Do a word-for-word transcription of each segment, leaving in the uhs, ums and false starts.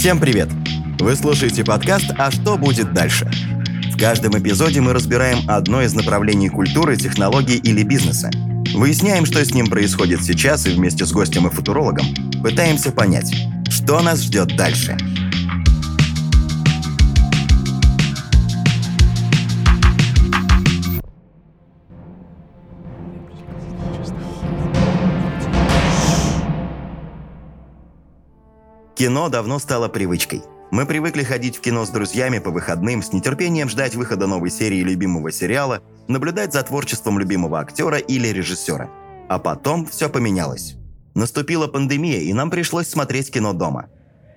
Всем привет! Вы слушаете подкаст «А что будет дальше?». В каждом эпизоде мы разбираем одно из направлений культуры, технологий или бизнеса. Выясняем, что с ним происходит сейчас, и вместе с гостем и футурологом пытаемся понять, что нас ждет дальше. Кино давно стало привычкой. Мы привыкли ходить в кино с друзьями по выходным, с нетерпением ждать выхода новой серии любимого сериала, наблюдать за творчеством любимого актера или режиссера. А потом все поменялось. Наступила пандемия, и нам пришлось смотреть кино дома.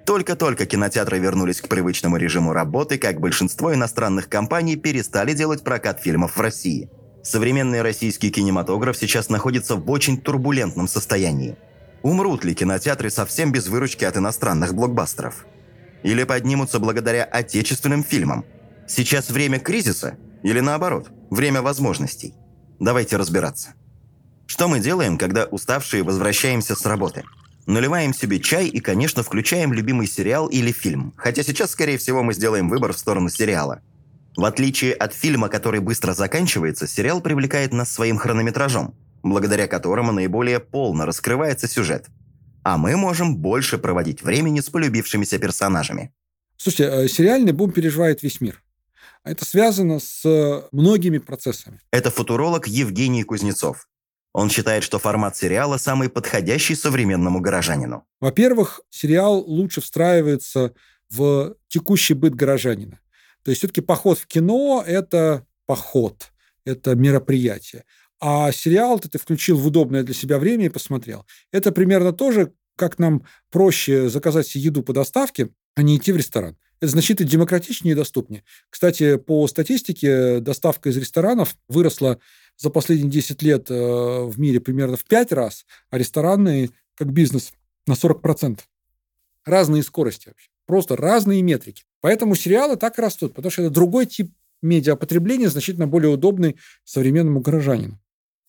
Только-только кинотеатры вернулись к привычному режиму работы, как большинство иностранных компаний перестали делать прокат фильмов в России. Современный российский кинематограф сейчас находится в очень турбулентном состоянии. Умрут ли кинотеатры совсем без выручки от иностранных блокбастеров? Или поднимутся благодаря отечественным фильмам? Сейчас время кризиса? Или наоборот, время возможностей? Давайте разбираться. Что мы делаем, когда уставшие возвращаемся с работы? Наливаем себе чай и, конечно, включаем любимый сериал или фильм. Хотя сейчас, скорее всего, мы сделаем выбор в сторону сериала. В отличие от фильма, который быстро заканчивается, сериал привлекает нас своим хронометражом, благодаря которому наиболее полно раскрывается сюжет. А мы можем больше проводить времени с полюбившимися персонажами. Слушайте, сериальный бум переживает весь мир. Это связано с многими процессами. Это футуролог Евгений Кузнецов. Он считает, что формат сериала самый подходящий современному горожанину. Во-первых, сериал лучше встраивается в текущий быт горожанина. То есть все-таки поход в кино – это поход, это мероприятие. А сериал-то ты включил в удобное для себя время и посмотрел. Это примерно то же, как нам проще заказать еду по доставке, а не идти в ресторан. Это значительно демократичнее и доступнее. Кстати, по статистике, доставка из ресторанов выросла за последние десять лет в мире примерно в пять раз, а рестораны, как бизнес, на сорок процентов. Разные скорости вообще. Просто разные метрики. Поэтому сериалы так и растут, потому что это другой тип медиапотребления, значительно более удобный современному горожанину.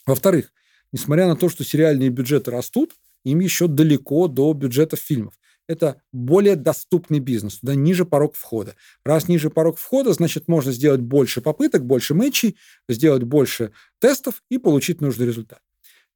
Во-вторых, несмотря на то, что сериальные бюджеты растут, им еще далеко до бюджетов фильмов. Это более доступный бизнес, туда ниже порог входа. Раз ниже порог входа, значит, можно сделать больше попыток, больше мэтчей, сделать больше тестов и получить нужный результат.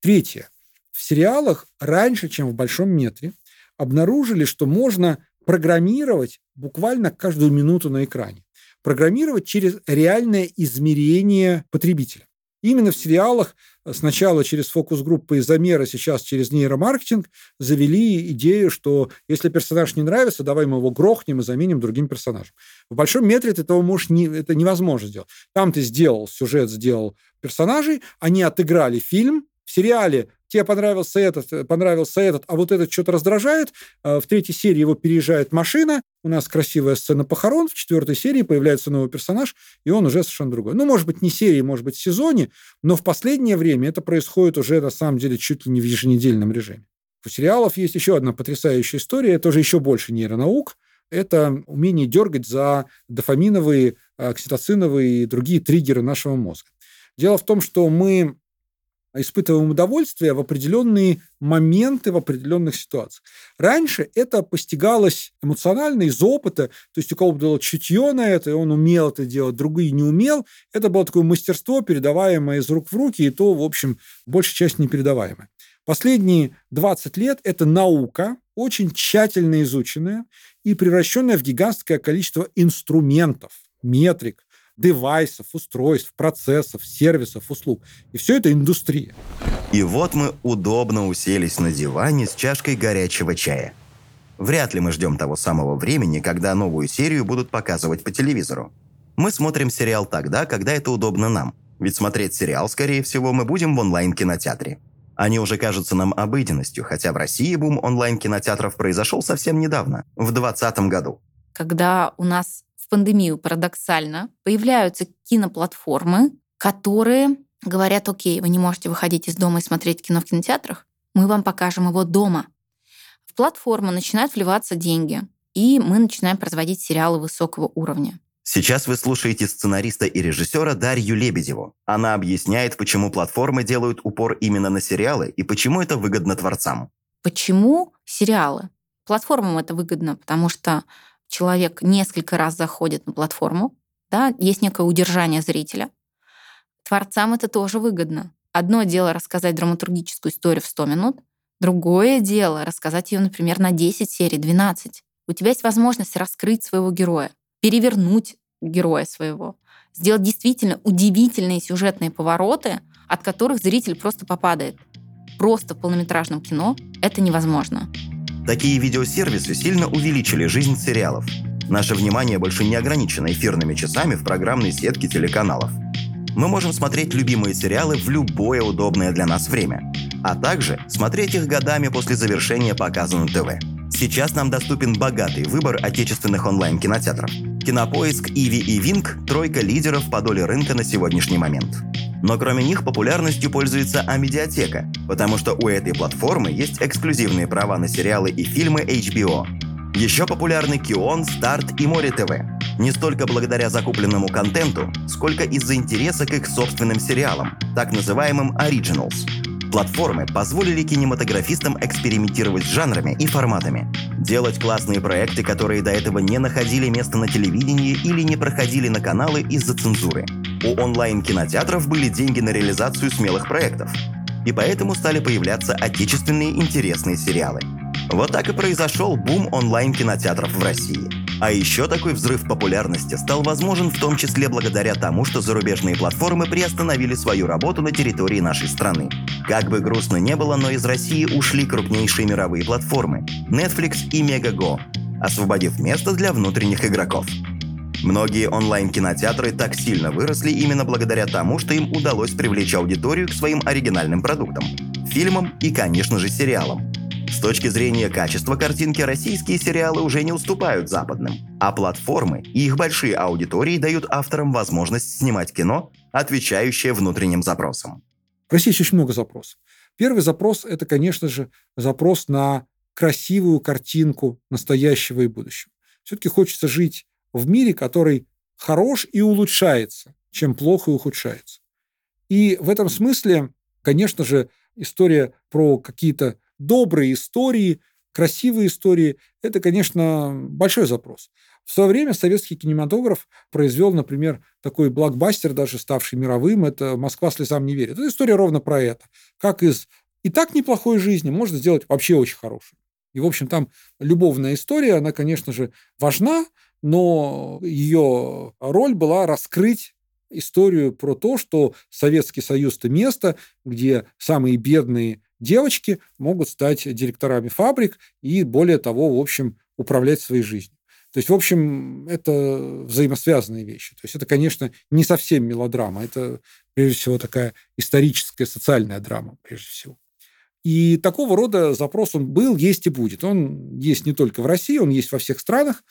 Третье. В сериалах раньше, чем в большом метре, обнаружили, что можно программировать буквально каждую минуту на экране. Программировать через реальное измерение потребителя. Именно в сериалах сначала через фокус-группы и замеры, сейчас через нейромаркетинг завели идею, что если персонаж не нравится, давай мы его грохнем и заменим другим персонажем. В большом метре ты этого можешь не, это невозможно сделать. Там ты сделал сюжет, сделал персонажей, они отыграли фильм. В сериале тебе понравился этот, понравился этот, а вот этот что-то раздражает. В третьей серии его переезжает машина. У нас красивая сцена похорон. В четвертой серии появляется новый персонаж, и он уже совершенно другой. Ну, может быть, не серии, может быть, в сезоне, но в последнее время это происходит уже, на самом деле, чуть ли не в еженедельном режиме. У сериалов есть еще одна потрясающая история. Это уже еще больше нейронаук. Это умение дергать за дофаминовые, окситоциновые и другие триггеры нашего мозга. Дело в том, что мы испытываем удовольствие в определенные моменты, в определенных ситуациях. Раньше это постигалось эмоционально, из опыта, то есть у кого-то было чутье на это, и он умел это делать, другие не умел. Это было такое мастерство, передаваемое из рук в руки, и то, в общем, большая часть непередаваемое. Последние двадцать лет это наука, очень тщательно изученная и превращенная в гигантское количество инструментов, метрик, девайсов, устройств, процессов, сервисов, услуг. И все это индустрия. И вот мы удобно уселись на диване с чашкой горячего чая. Вряд ли мы ждем того самого времени, когда новую серию будут показывать по телевизору. Мы смотрим сериал тогда, когда это удобно нам. Ведь смотреть сериал, скорее всего, мы будем в онлайн-кинотеатре. Они уже кажутся нам обыденностью, хотя в России бум онлайн-кинотеатров произошел совсем недавно, в двадцатом году. Когда у нас пандемию, парадоксально, появляются киноплатформы, которые говорят: окей, вы не можете выходить из дома и смотреть кино в кинотеатрах, мы вам покажем его дома. В платформу начинают вливаться деньги, и мы начинаем производить сериалы высокого уровня. Сейчас вы слушаете сценариста и режиссера Дарью Лебедеву. Она объясняет, почему платформы делают упор именно на сериалы и почему это выгодно творцам. Почему сериалы? Платформам это выгодно, потому что человек несколько раз заходит на платформу, да, есть некое удержание зрителя. Творцам это тоже выгодно. Одно дело рассказать драматургическую историю в сто минут, другое дело рассказать ее, например, на десять серий, двенадцать. У тебя есть возможность раскрыть своего героя, перевернуть героя своего, сделать действительно удивительные сюжетные повороты, от которых зритель просто попадает. Просто в полнометражном кино это невозможно. Такие видеосервисы сильно увеличили жизнь сериалов. Наше внимание больше не ограничено эфирными часами в программной сетке телеканалов. Мы можем смотреть любимые сериалы в любое удобное для нас время, а также смотреть их годами после завершения показа на ТВ. Сейчас нам доступен богатый выбор отечественных онлайн-кинотеатров. Кинопоиск, Иви и Винг – тройка лидеров по доле рынка на сегодняшний момент. Но кроме них популярностью пользуется Амедиатека, потому что у этой платформы есть эксклюзивные права на сериалы и фильмы эйч би о. Еще популярны Кион, Старт и Море ТВ. Не столько благодаря закупленному контенту, сколько из-за интереса к их собственным сериалам, так называемым Originals. Платформы позволили кинематографистам экспериментировать с жанрами и форматами, делать классные проекты, которые до этого не находили места на телевидении или не проходили на каналы из-за цензуры. У онлайн-кинотеатров были деньги на реализацию смелых проектов, и поэтому стали появляться отечественные интересные сериалы. Вот так и произошел бум онлайн-кинотеатров в России. А еще такой взрыв популярности стал возможен в том числе благодаря тому, что зарубежные платформы приостановили свою работу на территории нашей страны. Как бы грустно ни было, но из России ушли крупнейшие мировые платформы – Netflix и Megago, освободив место для внутренних игроков. Многие онлайн-кинотеатры так сильно выросли именно благодаря тому, что им удалось привлечь аудиторию к своим оригинальным продуктам – фильмам и, конечно же, сериалам. С точки зрения качества картинки российские сериалы уже не уступают западным, а платформы и их большие аудитории дают авторам возможность снимать кино, отвечающее внутренним запросам. В России есть очень много запросов. Первый запрос – это, конечно же, запрос на красивую картинку настоящего и будущего. Все-таки хочется жить в мире, который хорош и улучшается, чем плохо и ухудшается. И в этом смысле, конечно же, история про какие-то добрые истории, красивые истории – это, конечно, большой запрос. В свое время советский кинематограф произвел, например, такой блокбастер, даже ставший мировым, это «Москва слезам не верит». Это история ровно про это. Как из и так неплохой жизни можно сделать вообще очень хорошую. И, в общем, там любовная история, она, конечно же, важна, но ее роль была раскрыть историю про то, что Советский Союз – это место, где самые бедные девочки могут стать директорами фабрик и, более того, в общем, управлять своей жизнью. То есть, в общем, это взаимосвязанные вещи. То есть это, конечно, не совсем мелодрама. Это, прежде всего, такая историческая, социальная драма, прежде всего. И такого рода запрос он был, есть и будет. Он есть не только в России, он есть во всех странах.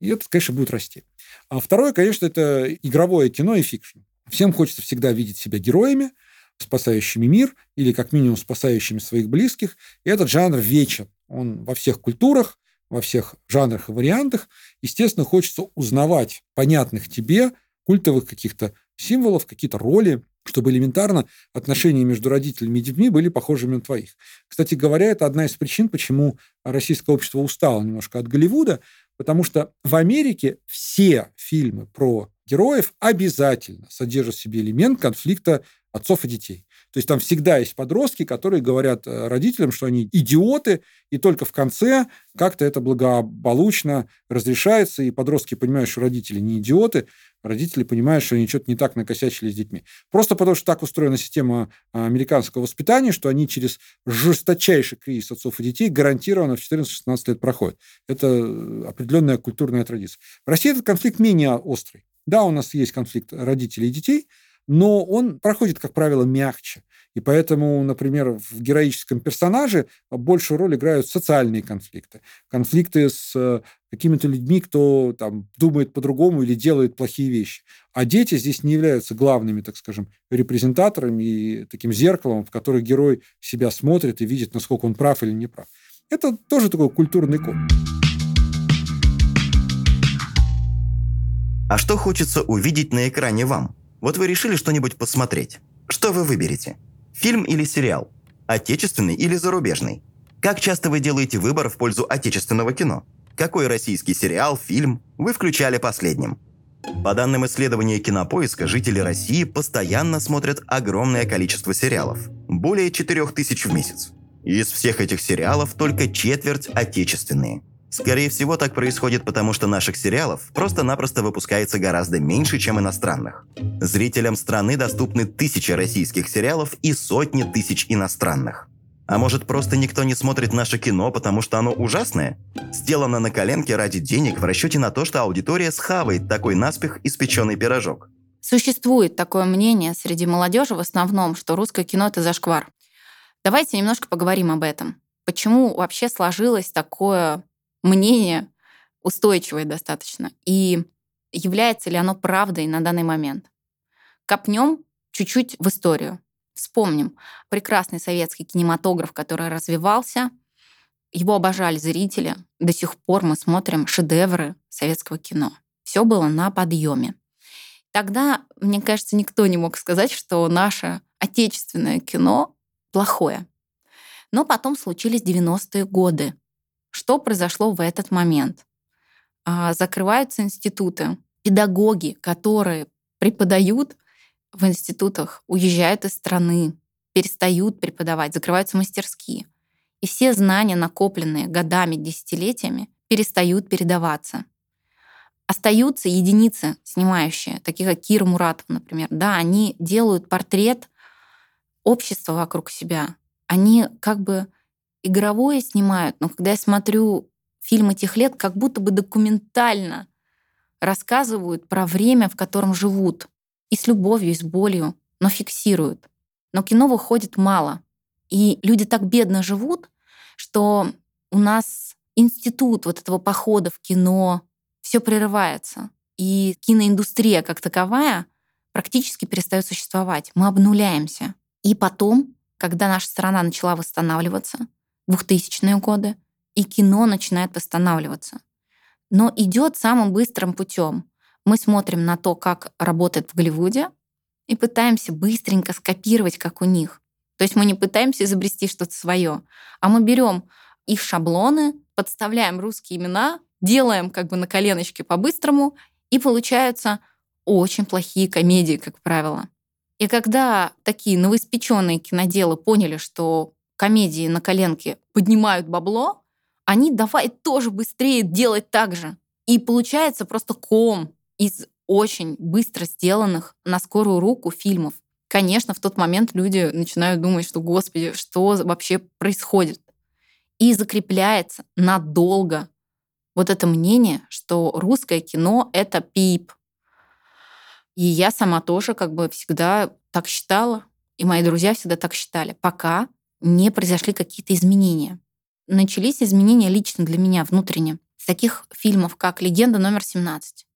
И это, конечно, будет расти. А второе, конечно, это игровое кино и фикшн. Всем хочется всегда видеть себя героями, спасающими мир или, как минимум, спасающими своих близких. И этот жанр вечен. Он во всех культурах, во всех жанрах и вариантах. Естественно, хочется узнавать понятных тебе культовых каких-то символов, какие-то роли, чтобы элементарно отношения между родителями и детьми были похожими на твоих. Кстати говоря, это одна из причин, почему российское общество устало немножко от Голливуда, потому что в Америке все фильмы про героев обязательно содержат в себе элемент конфликта отцов и детей. То есть там всегда есть подростки, которые говорят родителям, что они идиоты, и только в конце как-то это благополучно разрешается, и подростки понимают, что родители не идиоты, родители понимают, что они что-то не так накосячили с детьми. Просто потому, что так устроена система американского воспитания, что они через жесточайший кризис отцов и детей гарантированно в четырнадцать-шестнадцать лет проходят. Это определенная культурная традиция. В России этот конфликт менее острый. Да, у нас есть конфликт родителей и детей, но он проходит, как правило, мягче. И поэтому, например, в героическом персонаже большую роль играют социальные конфликты. Конфликты с какими-то людьми, кто там думает по-другому или делает плохие вещи. А дети здесь не являются главными, так скажем, репрезентаторами и таким зеркалом, в которое герой себя смотрит и видит, насколько он прав или не прав. Это тоже такой культурный код. А что хочется увидеть на экране вам? Вот вы решили что-нибудь посмотреть. Что вы выберете? Фильм или сериал? Отечественный или зарубежный? Как часто вы делаете выбор в пользу отечественного кино? Какой российский сериал, фильм вы включали последним? По данным исследования Кинопоиска, жители России постоянно смотрят огромное количество сериалов. Более четырех тысяч в месяц. Из всех этих сериалов только четверть отечественные. Скорее всего, так происходит потому, что наших сериалов просто-напросто выпускается гораздо меньше, чем иностранных. Зрителям страны доступны тысячи российских сериалов и сотни тысяч иностранных. А может, просто никто не смотрит наше кино, потому что оно ужасное? Сделано на коленке ради денег в расчете на то, что аудитория схавает такой наспех испеченный пирожок. Существует такое мнение среди молодежи в основном, что русское кино – это зашквар. Давайте немножко поговорим об этом. Почему вообще сложилось такое мнение, устойчивое достаточно, и является ли оно правдой на данный момент? Копнем чуть-чуть в историю. Вспомним прекрасный советский кинематограф, который развивался. Его обожали зрители. До сих пор мы смотрим шедевры советского кино. Все было на подъеме. Тогда, мне кажется, никто не мог сказать, что наше отечественное кино плохое. Но потом случились девяностые годы. Что произошло в этот момент? Закрываются институты. Педагоги, которые преподают в институтах, уезжают из страны, перестают преподавать, закрываются мастерские. И все знания, накопленные годами, десятилетиями, перестают передаваться. Остаются единицы снимающие, такие как Кира Муратов, например. Да, они делают портрет общества вокруг себя. Они как бы игровое снимают, но когда я смотрю фильмы тех лет, как будто бы документально рассказывают про время, в котором живут. И с любовью, и с болью, но фиксируют. Но кино выходит мало. И люди так бедно живут, что у нас институт вот этого похода в кино, все прерывается. И киноиндустрия как таковая практически перестает существовать. Мы обнуляемся. И потом, когда наша страна начала восстанавливаться, двухтысячные годы, и кино начинает восстанавливаться. Но идет самым быстрым путем. Мы смотрим на то, как работает в Голливуде, и пытаемся быстренько скопировать, как у них. То есть мы не пытаемся изобрести что-то свое, а мы берем их шаблоны, подставляем русские имена, делаем как бы на коленочке по-быстрому, и получаются очень плохие комедии, как правило. И когда такие новоиспеченные киноделы поняли, что комедии на коленке поднимают бабло, они давай тоже быстрее делать так же. И получается просто ком из очень быстро сделанных на скорую руку фильмов. Конечно, в тот момент люди начинают думать, что, господи, что вообще происходит? И закрепляется надолго вот это мнение, что русское кино — это пип. И я сама тоже как бы всегда так считала, и мои друзья всегда так считали, пока не произошли какие-то изменения. Начались изменения лично для меня внутренне. С таких фильмов, как «Легенда номер семнадцать»,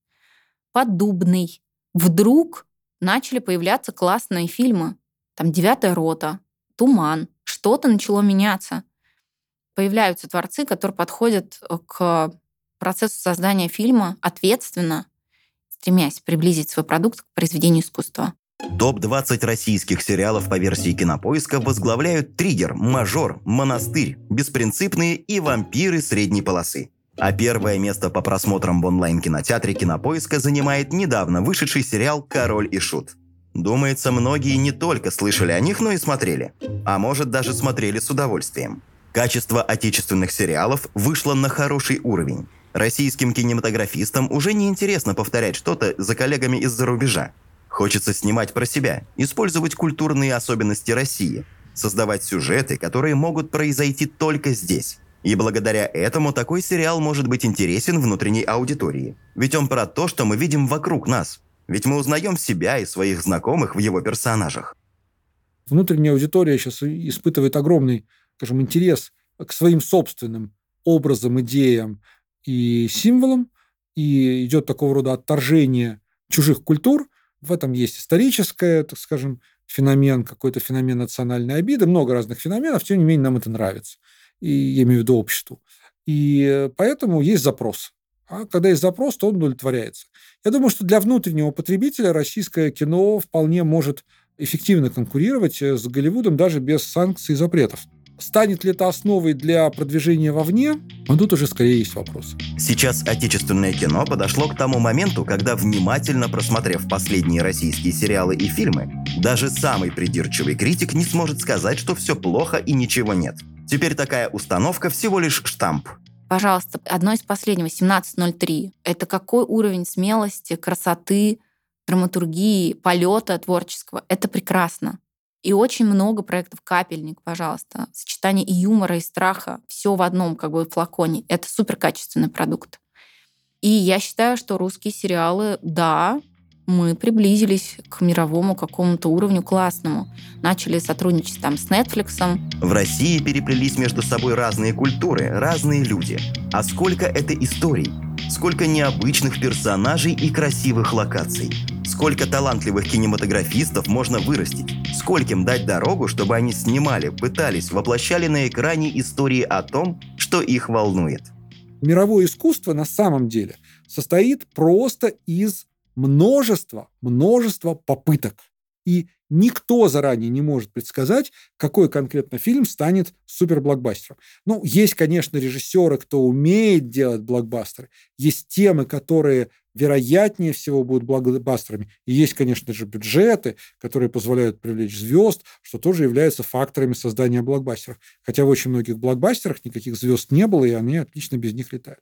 «Поддубный», вдруг начали появляться классные фильмы. Там «Девятая рота», «Туман». Что-то начало меняться. Появляются творцы, которые подходят к процессу создания фильма ответственно, стремясь приблизить свой продукт к произведению искусства. топ двадцать российских сериалов по версии Кинопоиска возглавляют «Триггер», «Мажор», «Монастырь», «Беспринципные» и «Вампиры средней полосы». А первое место по просмотрам в онлайн-кинотеатре Кинопоиска занимает недавно вышедший сериал «Король и шут». Думается, многие не только слышали о них, но и смотрели. А может, даже смотрели с удовольствием. Качество отечественных сериалов вышло на хороший уровень. Российским кинематографистам уже не интересно повторять что-то за коллегами из-за рубежа. Хочется снимать про себя, использовать культурные особенности России, создавать сюжеты, которые могут произойти только здесь. И благодаря этому такой сериал может быть интересен внутренней аудитории. Ведь он про то, что мы видим вокруг нас. Ведь мы узнаем себя и своих знакомых в его персонажах. Внутренняя аудитория сейчас испытывает огромный, скажем, интерес к своим собственным образам, идеям и символам. И идет такого рода отторжение чужих культур. В этом есть историческое, так скажем, феномен, какой-то феномен национальной обиды. Много разных феноменов, тем не менее, нам это нравится. И я имею в виду обществу. И поэтому есть запрос. А когда есть запрос, то он удовлетворяется. Я думаю, что для внутреннего потребителя российское кино вполне может эффективно конкурировать с Голливудом даже без санкций и запретов. Станет ли это основой для продвижения вовне? Но тут уже скорее есть вопрос. Сейчас отечественное кино подошло к тому моменту, когда, внимательно просмотрев последние российские сериалы и фильмы, даже самый придирчивый критик не сможет сказать, что все плохо и ничего нет. Теперь такая установка всего лишь штамп. Пожалуйста, одно из последнего, семнадцать ноль три. Это какой уровень смелости, красоты, драматургии, полета творческого? Это прекрасно. И очень много проектов «Капельник», пожалуйста. Сочетание и юмора, и страха. Все в одном как бы флаконе. Это суперкачественный продукт. И я считаю, что русские сериалы, да, мы приблизились к мировому какому-то уровню классному. Начали сотрудничать там с Netflix. В России переплелись между собой разные культуры, разные люди. А сколько это историй? Сколько необычных персонажей и красивых локаций? Сколько талантливых кинематографистов можно вырастить? Скольким дать дорогу, чтобы они снимали, пытались, воплощали на экране истории о том, что их волнует? Мировое искусство на самом деле состоит просто из множества, множества попыток. И никто заранее не может предсказать, какой конкретно фильм станет суперблокбастером. Ну, есть, конечно, режиссеры, кто умеет делать блокбастеры. Есть темы, которые вероятнее всего будут блокбастерами. И есть, конечно же, бюджеты, которые позволяют привлечь звезд, что тоже являются факторами создания блокбастеров. Хотя в очень многих блокбастерах никаких звезд не было, и они отлично без них летают.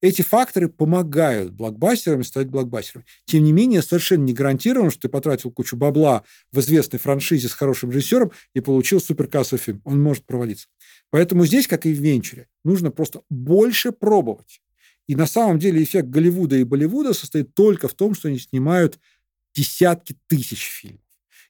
Эти факторы помогают блокбастерам стать блокбастерами. Тем не менее, совершенно не гарантировано, что ты потратил кучу бабла в известной франшизе с хорошим режиссером и получил суперкассовый фильм. Он может провалиться. Поэтому здесь, как и в венчуре, нужно просто больше пробовать. И на самом деле эффект Голливуда и Болливуда состоит только в том, что они снимают десятки тысяч фильмов.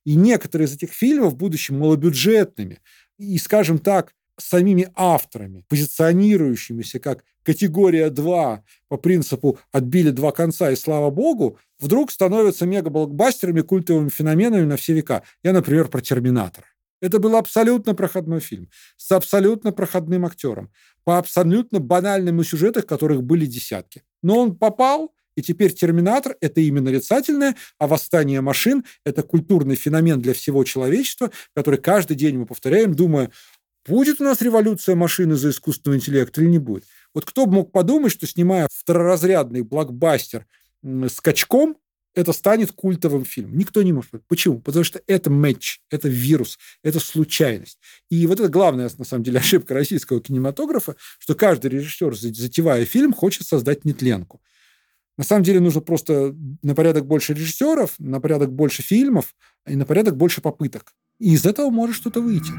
И некоторые из этих фильмов в будущем малобюджетными и, скажем так, самими авторами, позиционирующимися как категория два по принципу «отбили два конца и слава богу», вдруг становятся мега-блокбастерами, культовыми феноменами на все века. Я, например, про «Терминатора». Это был абсолютно проходной фильм с абсолютно проходным актером по абсолютно банальным сюжетам, которых были десятки. Но он попал, и теперь «Терминатор» — это имя нарицательное, а «Восстание машин» — это культурный феномен для всего человечества, который каждый день мы повторяем, думая, будет у нас революция машины за искусственный интеллект или не будет. Вот кто бы мог подумать, что, снимая второразрядный блокбастер с качком, это станет культовым фильмом. Никто не может сказать. Почему? Потому что это матч, это вирус, это случайность. И вот это главная, на самом деле, ошибка российского кинематографа, что каждый режиссер, затевая фильм, хочет создать нетленку. На самом деле нужно просто на порядок больше режиссеров, на порядок больше фильмов и на порядок больше попыток. И из этого может что-то выйти.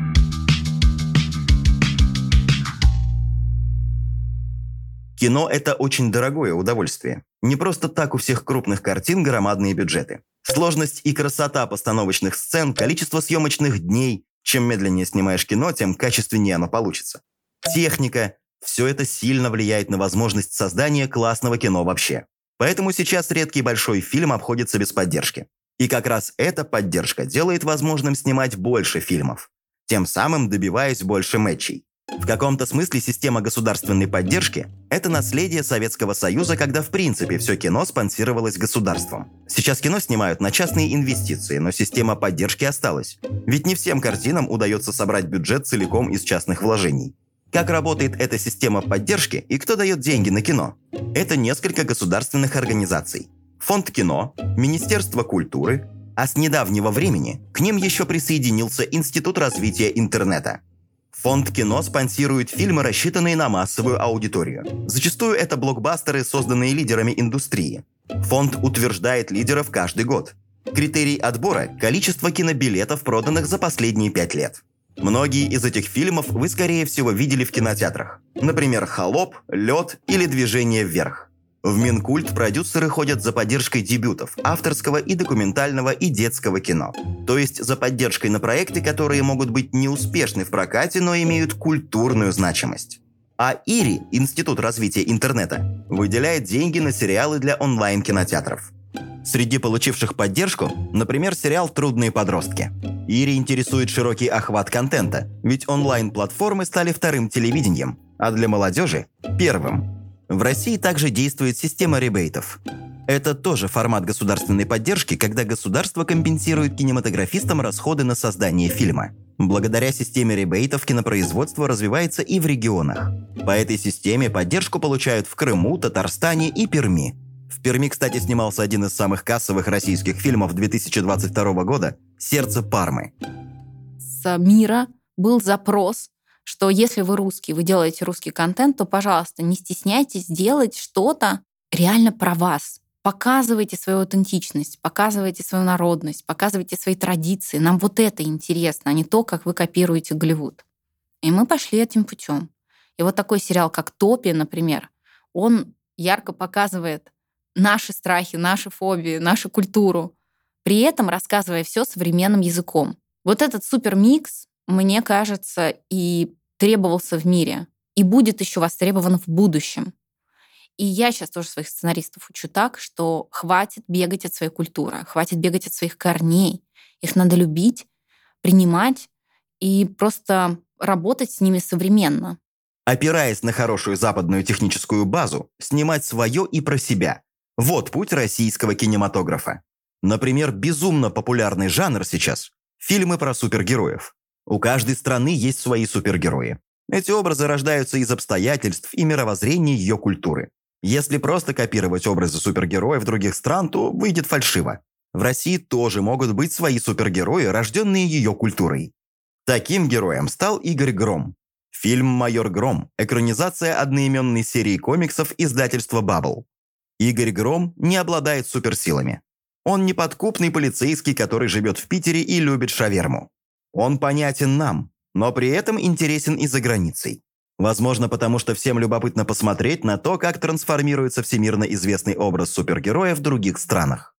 Кино – это очень дорогое удовольствие. Не просто так у всех крупных картин громадные бюджеты. Сложность и красота постановочных сцен, количество съемочных дней. Чем медленнее снимаешь кино, тем качественнее оно получится. Техника – все это сильно влияет на возможность создания классного кино вообще. Поэтому сейчас редкий большой фильм обходится без поддержки. И как раз эта поддержка делает возможным снимать больше фильмов, тем самым добиваясь больше мэтчей. В каком-то смысле система государственной поддержки – это наследие Советского Союза, когда в принципе все кино спонсировалось государством. Сейчас кино снимают на частные инвестиции, но система поддержки осталась. Ведь не всем картинам удается собрать бюджет целиком из частных вложений. Как работает эта система поддержки и кто дает деньги на кино? Это несколько государственных организаций. Фонд кино, Министерство культуры, а с недавнего времени к ним еще присоединился Институт развития интернета. Фонд кино спонсирует фильмы, рассчитанные на массовую аудиторию. Зачастую это блокбастеры, созданные лидерами индустрии. Фонд утверждает лидеров каждый год. Критерий отбора – количество кинобилетов, проданных за последние пять лет. Многие из этих фильмов вы, скорее всего, видели в кинотеатрах. Например, «Холоп», «Лед» или «Движение вверх». В Минкульт продюсеры ходят за поддержкой дебютов, авторского и документального и детского кино. То есть за поддержкой на проекты, которые могут быть неуспешны в прокате, но имеют культурную значимость. А ИРИ, Институт развития интернета, выделяет деньги на сериалы для онлайн-кинотеатров. Среди получивших поддержку, например, сериал «Трудные подростки». ИРИ интересует широкий охват контента, ведь онлайн-платформы стали вторым телевидением, а для молодежи – первым. В России также действует система ребейтов. Это тоже формат государственной поддержки, когда государство компенсирует кинематографистам расходы на создание фильма. Благодаря системе ребейтов кинопроизводство развивается и в регионах. По этой системе поддержку получают в Крыму, Татарстане и Перми. В Перми, кстати, снимался один из самых кассовых российских фильмов две тысячи двадцать второго года «Сердце Пармы». С мира был запрос, что если вы русский, вы делаете русский контент, то, пожалуйста, не стесняйтесь делать что-то реально про вас. Показывайте свою аутентичность, показывайте свою народность, показывайте свои традиции. Нам вот это интересно, а не то, как вы копируете Голливуд. И мы пошли этим путем. И вот такой сериал, как «Топия», например, он ярко показывает наши страхи, наши фобии, нашу культуру, при этом рассказывая все современным языком. Вот этот супермикс, мне кажется, и требовался в мире, и будет еще востребован в будущем. И я сейчас тоже своих сценаристов учу так, что хватит бегать от своей культуры, хватит бегать от своих корней. Их надо любить, принимать и просто работать с ними современно. Опираясь на хорошую западную техническую базу, снимать свое и про себя. Вот путь российского кинематографа. Например, безумно популярный жанр сейчас – фильмы про супергероев. У каждой страны есть свои супергерои. Эти образы рождаются из обстоятельств и мировоззрения ее культуры. Если просто копировать образы супергероев других стран, то выйдет фальшиво. В России тоже могут быть свои супергерои, рожденные ее культурой. Таким героем стал Игорь Гром. Фильм «Майор Гром» – экранизация одноименной серии комиксов издательства Bubble. Игорь Гром не обладает суперсилами. Он неподкупный полицейский, который живет в Питере и любит шаверму. Он понятен нам, но при этом интересен и за границей. Возможно, потому что всем любопытно посмотреть на то, как трансформируется всемирно известный образ супергероя в других странах.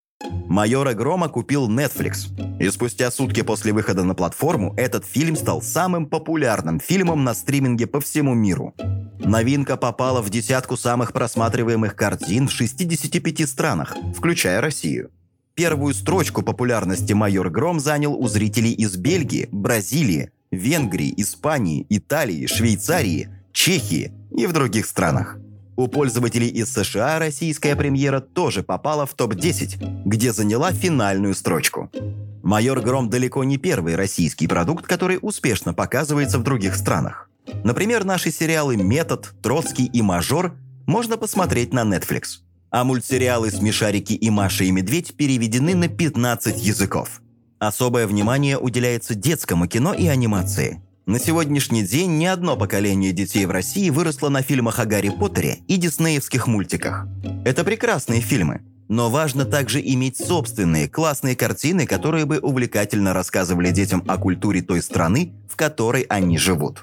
«Майора Грома» купил Netflix, и спустя сутки после выхода на платформу этот фильм стал самым популярным фильмом на стриминге по всему миру. Новинка попала в десятку самых просматриваемых картин в шестидесяти пяти странах, включая Россию. Первую строчку популярности «Майор Гром» занял у зрителей из Бельгии, Бразилии, Венгрии, Испании, Италии, Швейцарии, Чехии и в других странах. У пользователей из США российская премьера тоже попала в топ десять, где заняла финальную строчку. «Майор Гром» далеко не первый российский продукт, который успешно показывается в других странах. Например, наши сериалы «Метод», «Троцкий» и «Мажор» можно посмотреть на Netflix. А мультсериалы «Смешарики» и «Маша и Медведь» переведены на пятнадцать языков. Особое внимание уделяется детскому кино и анимации. На сегодняшний день ни одно поколение детей в России выросло на фильмах о Гарри Поттере и диснеевских мультиках. Это прекрасные фильмы, но важно также иметь собственные классные картины, которые бы увлекательно рассказывали детям о культуре той страны, в которой они живут.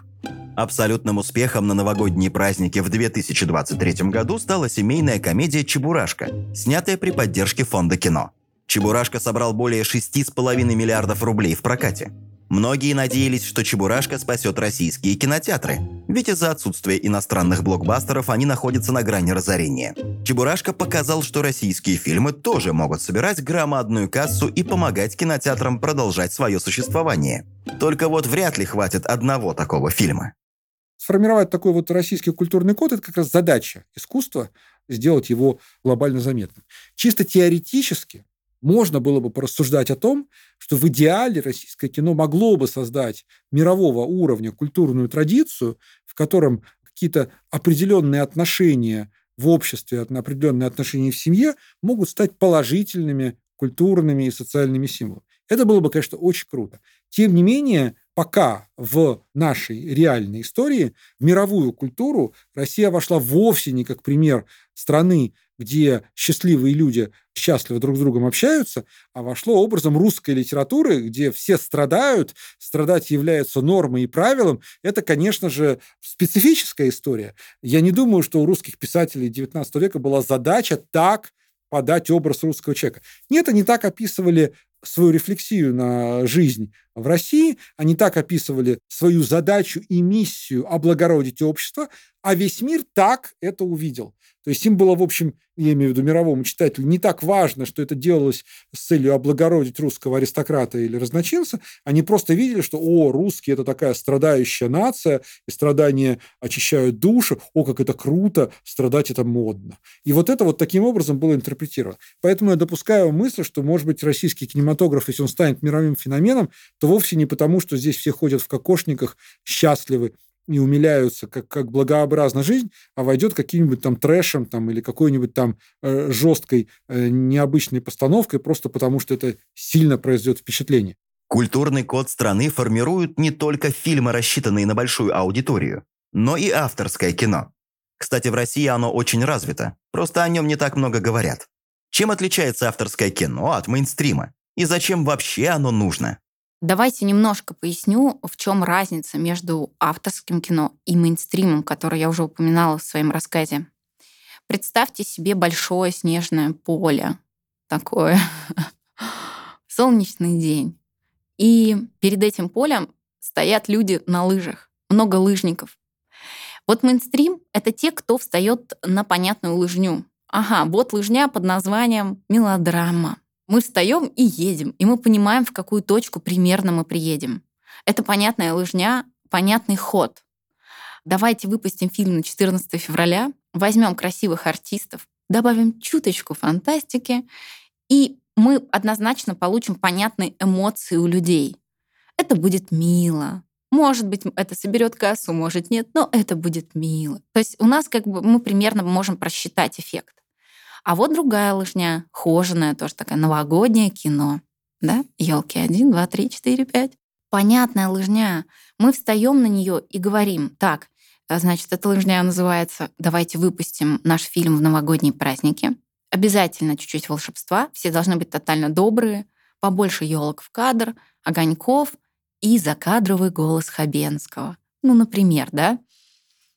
Абсолютным успехом на новогодние праздники в две тысячи двадцать третьем году стала семейная комедия «Чебурашка», снятая при поддержке фонда кино. «Чебурашка» собрал более шесть целых пять десятых миллиардов рублей в прокате. Многие надеялись, что «Чебурашка» спасет российские кинотеатры, ведь из-за отсутствия иностранных блокбастеров они находятся на грани разорения. «Чебурашка» показал, что российские фильмы тоже могут собирать громадную кассу и помогать кинотеатрам продолжать свое существование. Только вот вряд ли хватит одного такого фильма. Сформировать такой вот российский культурный код – это как раз задача искусства, сделать его глобально заметным. Чисто теоретически можно было бы порассуждать о том, что в идеале российское кино могло бы создать мирового уровня культурную традицию, в котором какие-то определенные отношения в обществе, определенные отношения в семье могут стать положительными культурными и социальными символами. Это было бы, конечно, очень круто. Тем не менее, пока в нашей реальной истории в мировую культуру Россия вошла вовсе не как пример страны, где счастливые люди счастливо друг с другом общаются, а вошло образом русской литературы, где все страдают, страдать является нормой и правилом. Это, конечно же, специфическая история. Я не думаю, что у русских писателей девятнадцатого века была задача так подать образ русского человека. Нет, они так описывали свою рефлексию на жизнь в России, они так описывали свою задачу и миссию облагородить общество, А весь мир так это увидел. То есть им было, в общем, я имею в виду мировому читателю, не так важно, что это делалось с целью облагородить русского аристократа или разночинца. Они просто видели, что, о, русские – это такая страдающая нация, и страдания очищают душу, о, как это круто, страдать это модно. И вот это вот таким образом было интерпретировано. Поэтому я допускаю мысль, что, может быть, российский кинематограф, если он станет мировым феноменом, то вовсе не потому, что здесь все ходят в кокошниках, счастливы, не умиляются, как, как благообразна жизнь, а войдет каким-нибудь там трэшем там, или какой-нибудь там э, жесткой, э, необычной постановкой, просто потому что это сильно произведет впечатление. Культурный код страны формируют не только фильмы, рассчитанные на большую аудиторию, но и авторское кино. Кстати, в России оно очень развито, просто о нем не так много говорят. Чем отличается авторское кино от мейнстрима? И зачем вообще оно нужно? Давайте немножко поясню, в чем разница между авторским кино и мейнстримом, который я уже упоминала в своем рассказе. Представьте себе большое снежное поле, такое солнечный день. И перед этим полем стоят люди на лыжах, много лыжников. Вот мейнстрим — это те, кто встает на понятную лыжню. Ага, вот лыжня под названием «Мелодрама». Мы встаем и едем, и мы понимаем, в какую точку примерно мы приедем. Это понятная лыжня, понятный ход. Давайте выпустим фильм на четырнадцатое февраля, возьмем красивых артистов, добавим чуточку фантастики, и мы однозначно получим понятные эмоции у людей. Это будет мило. Может быть, это соберет кассу, может нет, но это будет мило. То есть у нас как бы мы примерно можем просчитать эффект. А вот другая лыжня, хоженая, тоже такая новогоднее кино. Да? Ёлки один, два, три, четыре, пять. Понятная лыжня. Мы встаем на нее и говорим, так, значит, эта лыжня называется «Давайте выпустим наш фильм в новогодние праздники». Обязательно чуть-чуть волшебства. Все должны быть тотально добрые. Побольше елок в кадр, огоньков и закадровый голос Хабенского. Ну, например, да?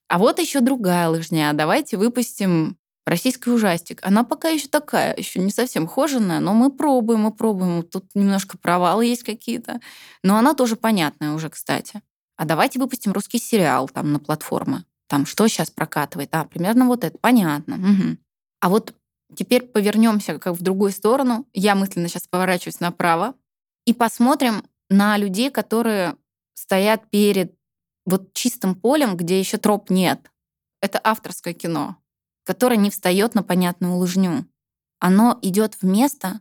А вот еще другая лыжня. Давайте выпустим... Российский ужастик. Она пока еще такая, еще не совсем хоженая, но мы пробуем, мы пробуем. Тут немножко провалы есть какие-то. Но она тоже понятная уже, кстати. А давайте выпустим русский сериал там на платформы. Там что сейчас прокатывает? А, примерно вот это. Понятно. Угу. А вот теперь повернемся как в другую сторону. Я мысленно сейчас поворачиваюсь направо. И посмотрим на людей, которые стоят перед вот чистым полем, где еще троп нет. Это авторское кино, которое не встает на понятную лыжню. Оно идет в место,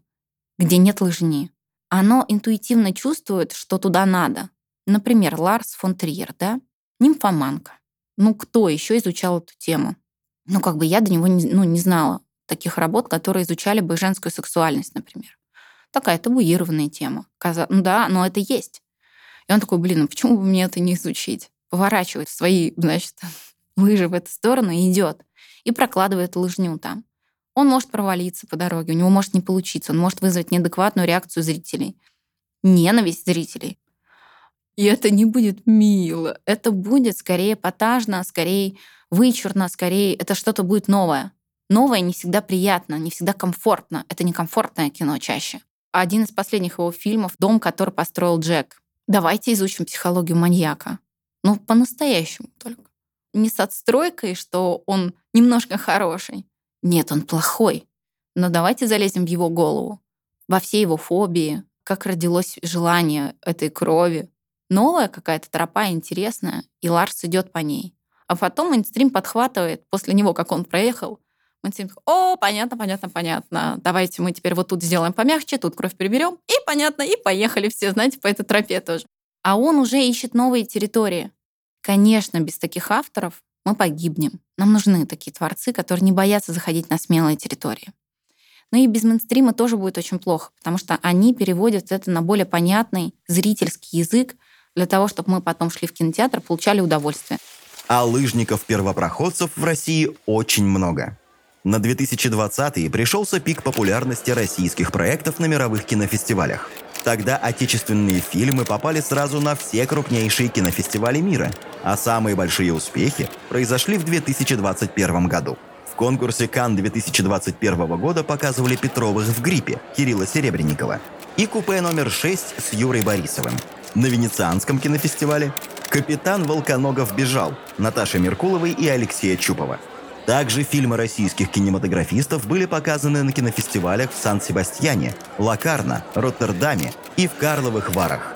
где нет лыжни. Оно интуитивно чувствует, что туда надо. Например, Ларс фон Триер, да? «Нимфоманка». Ну, кто еще изучал эту тему? Ну, как бы я до него не, ну, не знала таких работ, которые изучали бы женскую сексуальность, например. Такая табуированная тема. Каза... Ну да, но это есть. И он такой, блин, ну почему бы мне это не изучить? Поворачивает свои, значит, лыжи в эту сторону и идет. И прокладывает лыжню там. Он может провалиться по дороге, у него может не получиться, он может вызвать неадекватную реакцию зрителей, ненависть зрителей. И это не будет мило. Это будет скорее эпатажно, скорее вычурно, скорее это что-то будет новое. Новое не всегда приятно, не всегда комфортно. Это некомфортное кино чаще. Один из последних его фильмов «Дом, который построил Джек». Давайте изучим психологию маньяка. Ну, по-настоящему только. Не с отстройкой, что он немножко хороший. Нет, он плохой. Но давайте залезем в его голову. Во все его фобии, как родилось желание этой крови. Новая какая-то тропа интересная, и Ларс идет по ней. А потом мейнстрим подхватывает после него, как он проехал. Мейнстрим такой, о, понятно, понятно, понятно. Давайте мы теперь вот тут сделаем помягче, тут кровь переберем. И понятно, и поехали все, знаете, по этой тропе тоже. А он уже ищет новые территории. Конечно, без таких авторов мы погибнем. Нам нужны такие творцы, которые не боятся заходить на смелые территории. Но и без мейнстрима тоже будет очень плохо, потому что они переводят это на более понятный зрительский язык для того, чтобы мы потом шли в кинотеатр, получали удовольствие. А лыжников-первопроходцев в России очень много. На две тысячи двадцатые пришелся пик популярности российских проектов на мировых кинофестивалях. Тогда отечественные фильмы попали сразу на все крупнейшие кинофестивали мира, а самые большие успехи произошли в две тысячи двадцать первом году. В конкурсе «Канн» две тысячи двадцать первого года показывали «Петровых в гриппе» Кирилла Серебренникова и «Купе номер шесть» с Юрой Борисовым. На Венецианском кинофестивале Капитан Волконогов бежал Наташи Меркуловой и Алексея Чупова. Также фильмы российских кинематографистов были показаны на кинофестивалях в Сан-Себастьяне, Локарно, Роттердаме и в Карловых Варах.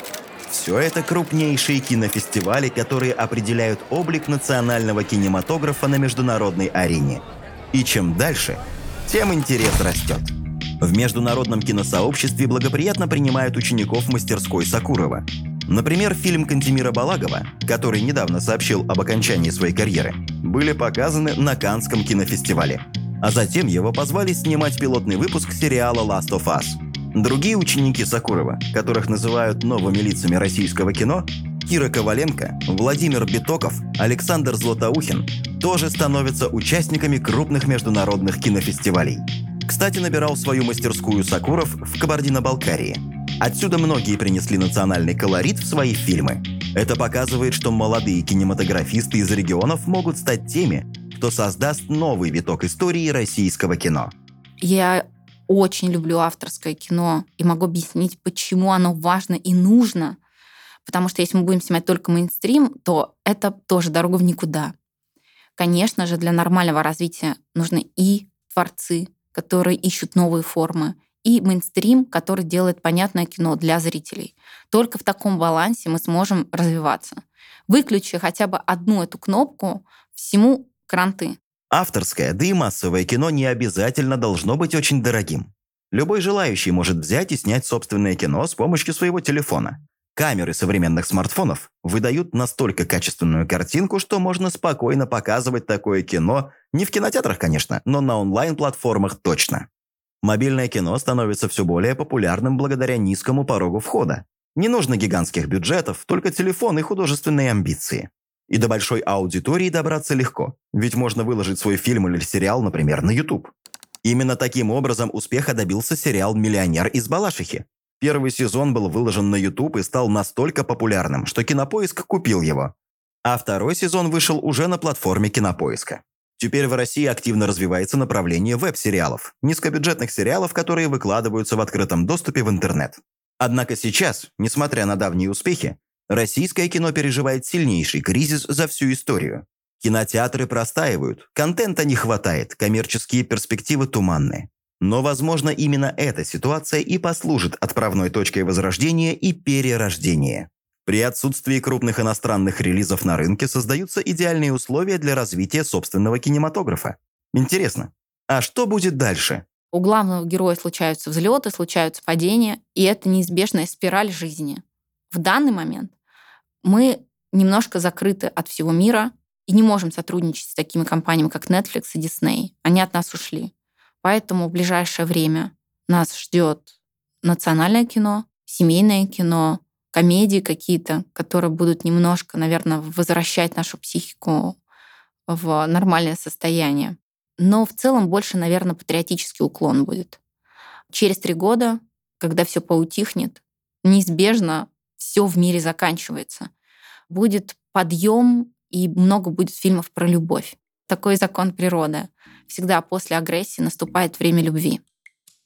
Все это крупнейшие кинофестивали, которые определяют облик национального кинематографа на международной арене. И чем дальше, тем интерес растет. В международном киносообществе благоприятно принимают учеников мастерской Сокурова. Например, фильм Кантемира Балагова, который недавно сообщил об окончании своей карьеры, были показаны на Каннском кинофестивале. А затем его позвали снимать пилотный выпуск сериала «Last of Us». Другие ученики Сокурова, которых называют новыми лицами российского кино, Кира Коваленко, Владимир Битоков, Александр Златоухин, тоже становятся участниками крупных международных кинофестивалей. Кстати, набирал свою мастерскую Сокуров в Кабардино-Балкарии. Отсюда многие принесли национальный колорит в свои фильмы. Это показывает, что молодые кинематографисты из регионов могут стать теми, кто создаст новый виток истории российского кино. Я очень люблю авторское кино и могу объяснить, почему оно важно и нужно. Потому что если мы будем снимать только мейнстрим, то это тоже дорога в никуда. Конечно же, для нормального развития нужны и творцы, которые ищут новые формы, и мейнстрим, который делает понятное кино для зрителей. Только в таком балансе мы сможем развиваться. Выключи хотя бы одну эту кнопку, всему кранты. Авторское, да и массовое кино не обязательно должно быть очень дорогим. Любой желающий может взять и снять собственное кино с помощью своего телефона. Камеры современных смартфонов выдают настолько качественную картинку, что можно спокойно показывать такое кино, не в кинотеатрах, конечно, но на онлайн-платформах точно. Мобильное кино становится все более популярным благодаря низкому порогу входа. Не нужно гигантских бюджетов, только телефон и художественные амбиции. И до большой аудитории добраться легко, ведь можно выложить свой фильм или сериал, например, на YouTube. Именно таким образом успеха добился сериал «Миллионер из Балашихи». Первый сезон был выложен на YouTube и стал настолько популярным, что Кинопоиск купил его. А второй сезон вышел уже на платформе Кинопоиска. Теперь в России активно развивается направление веб-сериалов, низкобюджетных сериалов, которые выкладываются в открытом доступе в интернет. Однако сейчас, несмотря на давние успехи, российское кино переживает сильнейший кризис за всю историю. Кинотеатры простаивают, контента не хватает, коммерческие перспективы туманны. Но, возможно, именно эта ситуация и послужит отправной точкой возрождения и перерождения. При отсутствии крупных иностранных релизов на рынке создаются идеальные условия для развития собственного кинематографа. Интересно, а что будет дальше? У главного героя случаются взлеты, случаются падения, и это неизбежная спираль жизни. В данный момент мы немножко закрыты от всего мира и не можем сотрудничать с такими компаниями, как Netflix и Disney. Они от нас ушли. Поэтому в ближайшее время нас ждет национальное кино, семейное кино, комедии какие-то, которые будут немножко, наверное, возвращать нашу психику в нормальное состояние. Но в целом больше, наверное, патриотический уклон будет. Через три года, когда все поутихнет, неизбежно все в мире заканчивается. Будет подъем и много будет фильмов про любовь. Такой закон природы. Всегда после агрессии наступает время любви.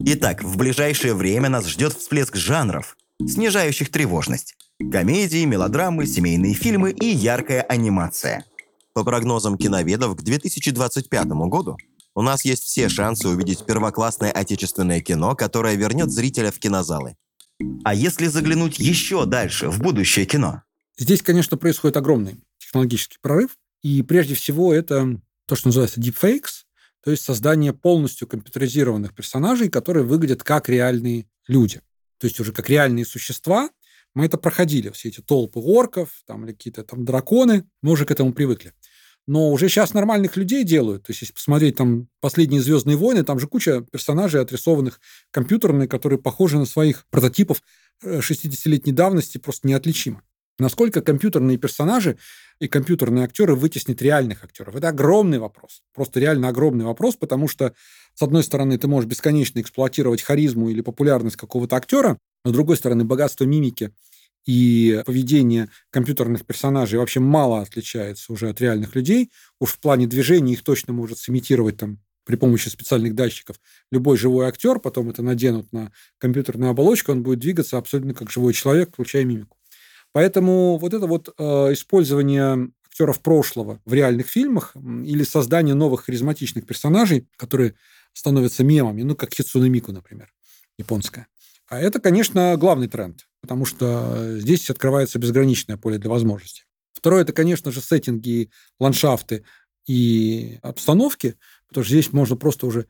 Итак, в ближайшее время нас ждет всплеск жанров, снижающих тревожность. Комедии, мелодрамы, семейные фильмы и яркая анимация. По прогнозам киноведов, к две тысячи двадцать пятому году у нас есть все шансы увидеть первоклассное отечественное кино, которое вернет зрителя в кинозалы. А если заглянуть еще дальше, в будущее кино? Здесь, конечно, происходит огромный технологический прорыв. И прежде всего это то, что называется deepfakes, то есть создание полностью компьютеризированных персонажей, которые выглядят как реальные люди. То есть уже как реальные существа. Мы это проходили, все эти толпы орков там, или какие-то там драконы. Мы уже к этому привыкли. Но уже сейчас нормальных людей делают. То есть если посмотреть там последние «Звездные войны», там же куча персонажей, отрисованных компьютерными, которые похожи на своих прототипов шестидесятилетней давности, просто неотличимы. Насколько компьютерные персонажи и компьютерные актеры вытеснят реальных актеров? Это огромный вопрос. Просто реально огромный вопрос, потому что, с одной стороны, ты можешь бесконечно эксплуатировать харизму или популярность какого-то актера, но, с другой стороны, богатство мимики и поведение компьютерных персонажей вообще мало отличается уже от реальных людей. Уж в плане движений их точно может сымитировать там, при помощи специальных датчиков любой живой актер, потом это наденут на компьютерную оболочку, он будет двигаться абсолютно как живой человек, включая мимику. Поэтому вот это вот использование актеров прошлого в реальных фильмах или создание новых харизматичных персонажей, которые становятся мемами, ну, как Хитсуне Мику, например, японская. А это, конечно, главный тренд, потому что здесь открывается безграничное поле для возможностей. Второе – это, конечно же, сеттинги, ландшафты и обстановки, потому что здесь можно просто уже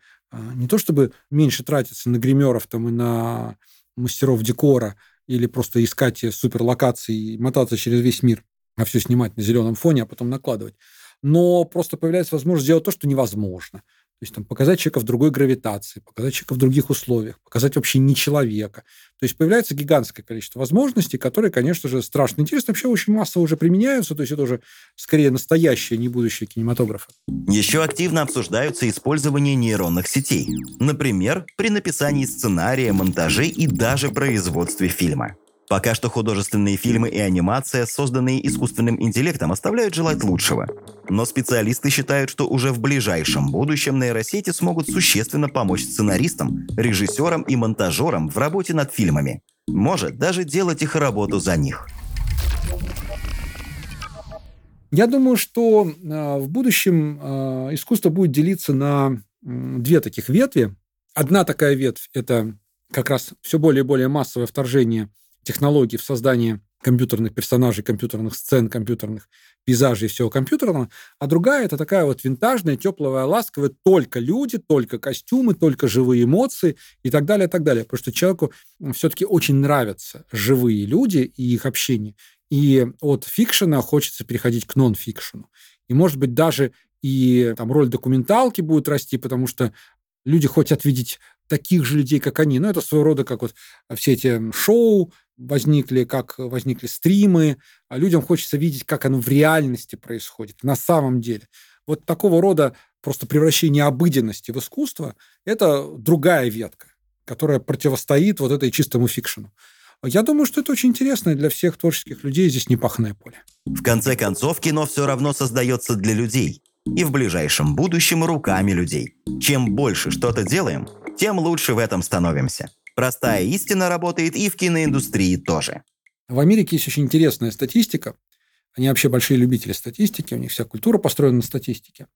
не то чтобы меньше тратиться на гримеров там, и на мастеров декора или просто искать суперлокации и мотаться через весь мир, а все снимать на зеленом фоне, а потом накладывать. Но просто появляется возможность сделать то, что невозможно. То есть там, показать человека в другой гравитации, показать человека в других условиях, показать вообще не человека. То есть появляется гигантское количество возможностей, которые, конечно же, страшно интересно. Вообще очень массово уже применяются. То есть это уже скорее настоящее, не будущее кинематографа. Еще активно обсуждаются использование нейронных сетей. Например, при написании сценария, монтаже и даже производстве фильма. Пока что художественные фильмы и анимация, созданные искусственным интеллектом, оставляют желать лучшего. Но специалисты считают, что уже в ближайшем будущем нейросети смогут существенно помочь сценаристам, режиссерам и монтажерам в работе над фильмами. Может, даже делать их работу за них. Я думаю, что в будущем искусство будет делиться на две таких ветви. Одна такая ветвь – это как раз все более и более массовое вторжение технологий в создании компьютерных персонажей, компьютерных сцен, компьютерных пейзажей и всего компьютерного, а другая – это такая вот винтажная, теплая, ласковая, только люди, только костюмы, только живые эмоции и так далее, и так далее. Потому что человеку все-таки очень нравятся живые люди и их общение. И от фикшена хочется переходить к нон-фикшену. И, может быть, даже и там, роль документалки будет расти, потому что люди хотят видеть таких же людей, как они. Ну, это своего рода как вот все эти шоу возникли, как возникли стримы. А людям хочется видеть, как оно в реальности происходит, на самом деле. Вот такого рода просто превращение обыденности в искусство – это другая ветка, которая противостоит вот этой чистому фикшену. Я думаю, что это очень интересно для всех творческих людей. Здесь непаханное поле. В конце концов, кино все равно создается для людей. И в ближайшем будущем руками людей. Чем больше что-то делаем, тем лучше в этом становимся. Простая истина работает и в киноиндустрии тоже. В Америке есть очень интересная статистика. Они вообще большие любители статистики, у них вся культура построена на статистике.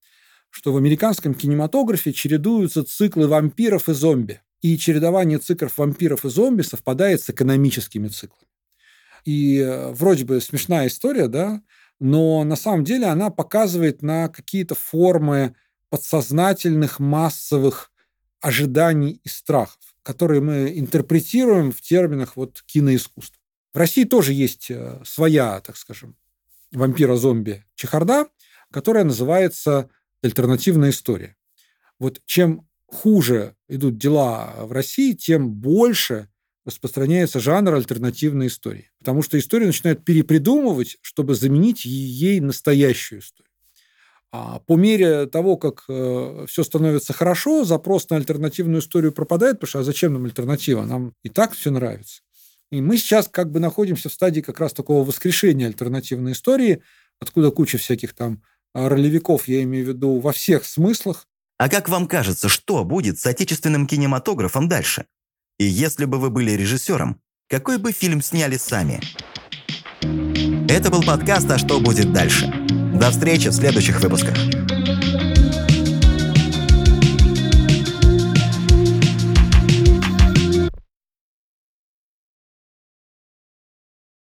Что в американском кинематографе чередуются циклы вампиров и зомби. И чередование циклов вампиров и зомби совпадает с экономическими циклами. И вроде бы смешная история, да, но на самом деле она показывает на какие-то формы подсознательных массовых ожиданий и страхов, которые мы интерпретируем в терминах вот киноискусства. В России тоже есть своя, так скажем, вампира-зомби чехарда, которая называется «Альтернативная история». Вот чем хуже идут дела в России, тем больше распространяется жанр альтернативной истории. Потому что историю начинают перепридумывать, чтобы заменить ей настоящую историю. А по мере того, как все становится хорошо, запрос на альтернативную историю пропадает, потому что а зачем нам альтернатива? Нам и так все нравится. И мы сейчас как бы находимся в стадии как раз такого воскрешения альтернативной истории, откуда куча всяких там ролевиков, я имею в виду, во всех смыслах. А как вам кажется, что будет с отечественным кинематографом дальше? И если бы вы были режиссером, какой бы фильм сняли сами? Это был подкаст «А что будет дальше?». До встречи в следующих выпусках.